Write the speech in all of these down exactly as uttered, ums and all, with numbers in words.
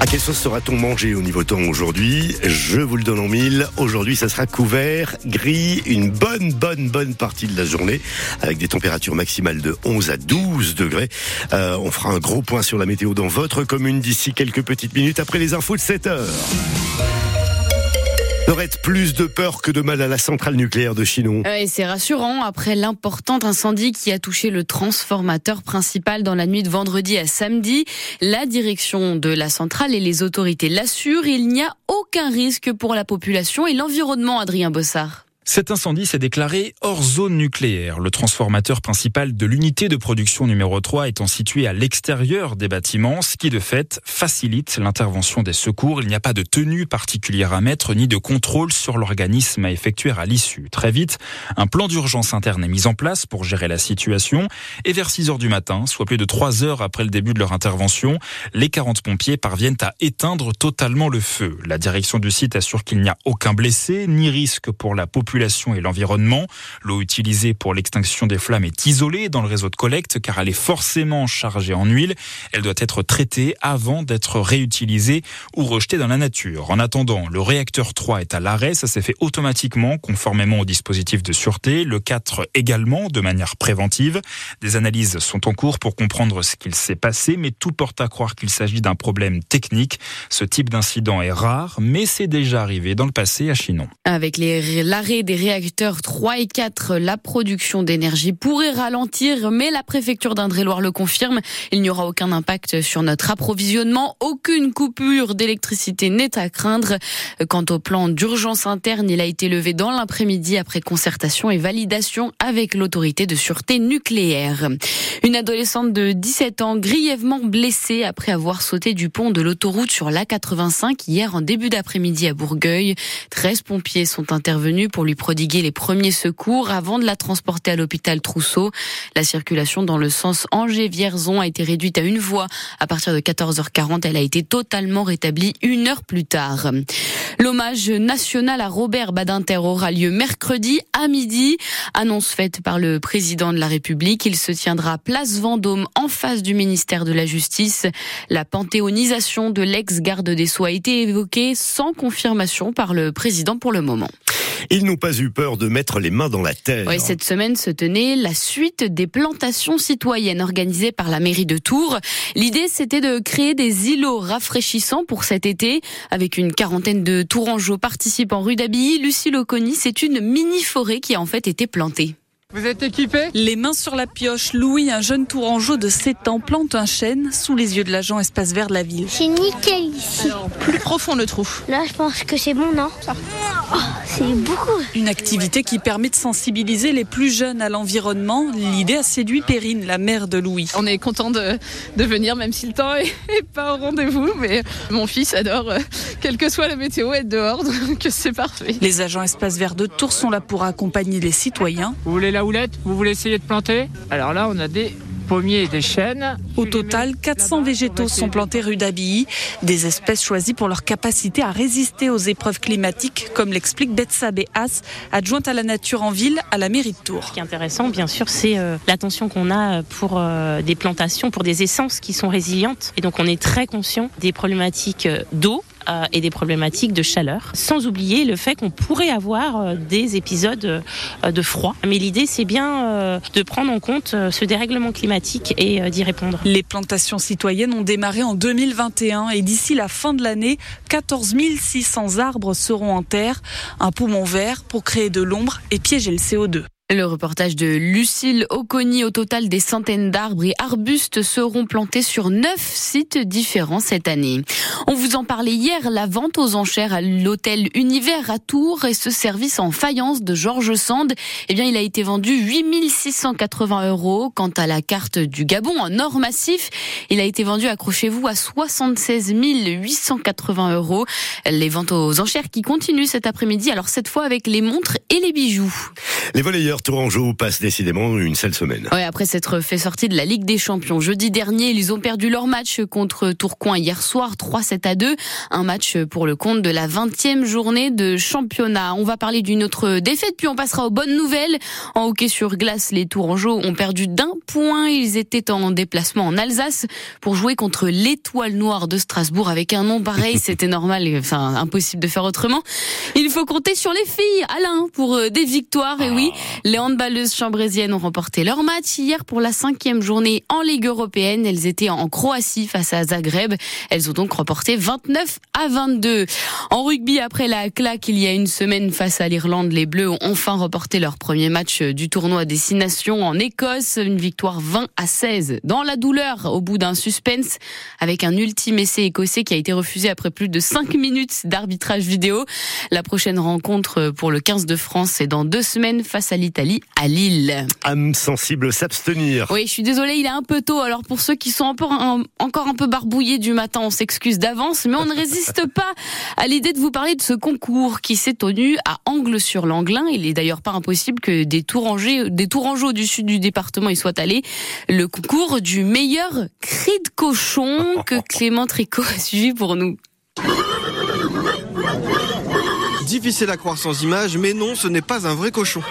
À quelle sauce sera-t-on mangé au niveau temps aujourd'hui ? Je vous le donne en mille. Aujourd'hui, ça sera couvert, gris, une bonne, bonne, bonne partie de la journée, avec des températures maximales de onze à douze degrés. Euh, on fera un gros point sur la météo dans votre commune d'ici quelques petites minutes après les infos de sept heures. Aurait plus de peur que de mal à la centrale nucléaire de Chinon. Euh, et c'est rassurant, après l'important incendie qui a touché le transformateur principal dans la nuit de vendredi à samedi, la direction de la centrale et les autorités l'assurent, il n'y a aucun risque pour la population et l'environnement, Adrien Bossard. Cet incendie s'est déclaré hors zone nucléaire. Le transformateur principal de l'unité de production numéro trois étant situé à l'extérieur des bâtiments, ce qui de fait facilite l'intervention des secours. Il n'y a pas de tenue particulière à mettre ni de contrôle sur l'organisme à effectuer à l'issue. Très vite, un plan d'urgence interne est mis en place pour gérer la situation. Et vers six heures du matin, soit plus de trois heures après le début de leur intervention, les quarante pompiers parviennent à éteindre totalement le feu. La direction du site assure qu'il n'y a aucun blessé, ni risque pour la population et l'environnement. L'eau utilisée pour l'extinction des flammes est isolée dans le réseau de collecte car elle est forcément chargée en huile. Elle doit être traitée avant d'être réutilisée ou rejetée dans la nature. En attendant, le réacteur trois est à l'arrêt. Ça s'est fait automatiquement conformément au dispositif de sûreté. Le quatre également de manière préventive. Des analyses sont en cours pour comprendre ce qu'il s'est passé, mais tout porte à croire qu'il s'agit d'un problème technique. Ce type d'incident est rare, mais c'est déjà arrivé dans le passé à Chinon. Avec les, l'arrêt des réacteurs trois et quatre, la production d'énergie pourrait ralentir, mais la préfecture d'Indre-et-Loire le confirme. Il n'y aura aucun impact sur notre approvisionnement. Aucune coupure d'électricité n'est à craindre. Quant au plan d'urgence interne, il a été levé dans l'après-midi après concertation et validation avec l'autorité de sûreté nucléaire. Une adolescente de dix-sept ans grièvement blessée après avoir sauté du pont de l'autoroute sur l'A quatre-vingt-cinq hier en début d'après-midi à Bourgueil. treize pompiers sont intervenus pour lui prodiguer les premiers secours avant de la transporter à l'hôpital Trousseau. La circulation dans le sens Angers-Vierzon a été réduite à une voie. À partir de quatorze heures quarante, elle a été totalement rétablie une heure plus tard. L'hommage national à Robert Badinter aura lieu mercredi à midi. Annonce faite par le président de la République, il se tiendra place Vendôme en face du ministère de la Justice. La panthéonisation de l'ex-garde des Sceaux a été évoquée sans confirmation par le président pour le moment. Ils n'ont pas eu peur de mettre les mains dans la terre. Oui, cette semaine se tenait la suite des plantations citoyennes organisées par la mairie de Tours. L'idée, c'était de créer des îlots rafraîchissants pour cet été. Avec une quarantaine de Tourangeaux participants rue d'Abilly, Lucille Oconi, c'est une mini-forêt qui a en fait été plantée. Vous êtes équipés ? Les mains sur la pioche, Louis, un jeune Tourangeau de sept ans, plante un chêne sous les yeux de l'agent espace vert de la ville. C'est nickel ici. Alors, plus profond le trou. Là, je pense que c'est bon, non ? Oh, c'est beaucoup. Une activité qui permet de sensibiliser les plus jeunes à l'environnement. L'idée a séduit Perrine, la mère de Louis. On est content de, de venir, même si le temps est, est pas au rendez-vous. Mais mon fils adore, euh, quelle que soit la météo, être dehors, donc c'est parfait. Les agents espace vert de Tours sont là pour accompagner les citoyens. Vous voulez la houlette, vous voulez essayer de planter ? Alors là, on a des pommiers et des chênes. Au total, quatre cents végétaux sont plantés rue d'Abilly, des espèces choisies pour leur capacité à résister aux épreuves climatiques, comme l'explique Betsabé As, adjointe à la nature en ville, à la mairie de Tours. Ce qui est intéressant, bien sûr, c'est euh, l'attention qu'on a pour euh, des plantations, pour des essences qui sont résilientes. Et donc, on est très conscient des problématiques d'eau euh, et des problématiques de chaleur, sans oublier le fait qu'on pourrait avoir euh, des épisodes euh, de froid. Mais l'idée, c'est bien euh, de prendre en compte euh, ce dérèglement climatique et d'y répondre. Les plantations citoyennes ont démarré en deux mille vingt et un et d'ici la fin de l'année, quatorze mille six cents arbres seront en terre, un poumon vert pour créer de l'ombre et piéger le C O deux. Le reportage de Lucille Oconi. Au total, des centaines d'arbres et arbustes seront plantés sur neuf sites différents cette année. On vous en parlait hier, la vente aux enchères à l'hôtel Univers à Tours et ce service en faïence de George Sand, eh bien, il a été vendu huit mille six cent quatre-vingts euros. Quant à la carte du Gabon en or massif, il a été vendu, accrochez-vous, à soixante-seize mille huit cent quatre-vingts euros. Les ventes aux enchères qui continuent cet après-midi, alors cette fois avec les montres et les bijoux. Les volleyeurs Tourangeau passe décidément une sale semaine. Ouais, après s'être fait sortir de la Ligue des Champions jeudi dernier, ils ont perdu leur match contre Tourcoing hier soir, trois sept à deux. Un match pour le compte de la vingtième journée de championnat. On va parler d'une autre défaite, puis on passera aux bonnes nouvelles. En hockey sur glace, les Tourangeaux ont perdu d'un point. Ils étaient en déplacement en Alsace pour jouer contre l'Étoile Noire de Strasbourg. Avec un nom pareil, c'était normal, enfin impossible de faire autrement. Il faut compter sur les filles, Alain, pour des victoires, et oui. Les handballeuses chambrésiennes ont remporté leur match hier pour la cinquième journée en Ligue européenne. Elles étaient en Croatie face à Zagreb. Elles ont donc remporté vingt-neuf à vingt-deux. En rugby, après la claque il y a une semaine face à l'Irlande, les Bleus ont enfin remporté leur premier match du tournoi des six nations en Écosse. Une victoire vingt à seize. Dans la douleur, au bout d'un suspense, avec un ultime essai écossais qui a été refusé après plus de cinq minutes d'arbitrage vidéo. La prochaine rencontre pour le quinze de France est dans deux semaines face à l'Italie. Italie à Lille. Âme sensible, s'abstenir. Oui, je suis désolée, il est un peu tôt. Alors pour ceux qui sont encore un, encore un peu barbouillés du matin, on s'excuse d'avance, mais on ne résiste pas à l'idée de vous parler de ce concours qui s'est tenu à Angles-sur-l'Anglin. Il est d'ailleurs pas impossible que des Tourangeaux, des Tourangeaux du sud du département y soient allés. Le concours du meilleur cri de cochon que Clément Tricot a suivi pour nous. Difficile à croire sans image, mais non, ce n'est pas un vrai cochon.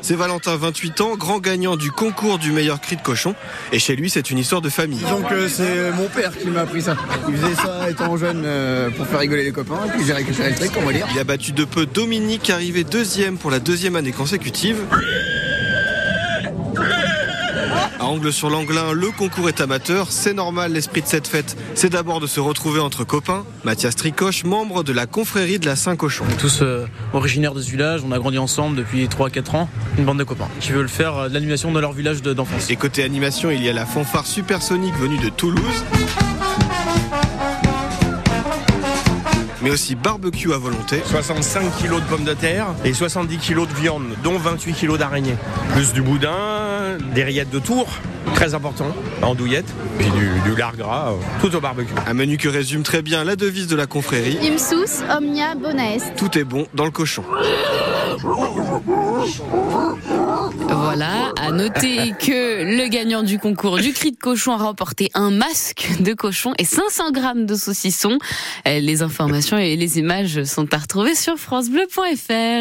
C'est Valentin, vingt-huit ans, grand gagnant du concours du meilleur cri de cochon. Et chez lui, c'est une histoire de famille. Donc euh, c'est mon père qui m'a appris ça. Il faisait ça étant jeune euh, pour faire rigoler les copains. Et puis j'ai récupéré le truc, on va dire. Il a battu de peu Dominique, arrivé deuxième pour la deuxième année consécutive. À Angles-sur-l'Anglin, le concours est amateur, c'est normal, l'esprit de cette fête, c'est d'abord de se retrouver entre copains. Mathias Tricoche, membre de la confrérie de la Saint-Cochon. On est tous euh, originaires de ce village, on a grandi ensemble depuis trois à quatre ans, une bande de copains qui veulent faire euh, de l'animation dans leur village de, d'enfance. Et côté animation, il y a la fanfare supersonique venue de Toulouse, mais aussi barbecue à volonté. soixante-cinq kilos de pommes de terre et soixante-dix kilos de viande, dont vingt-huit kilos d'araignées. Plus du boudin, des rillettes de Tours, très important, en douillette, puis du, du lard gras, tout au barbecue. Un menu que résume très bien la devise de la confrérie. Imsus omnia bona est. Tout est bon dans le cochon. Voilà, à noter que le gagnant du concours du cri de cochon a remporté un masque de cochon et cinq cents grammes de saucisson. Les informations et les images sont à retrouver sur francebleu point fr.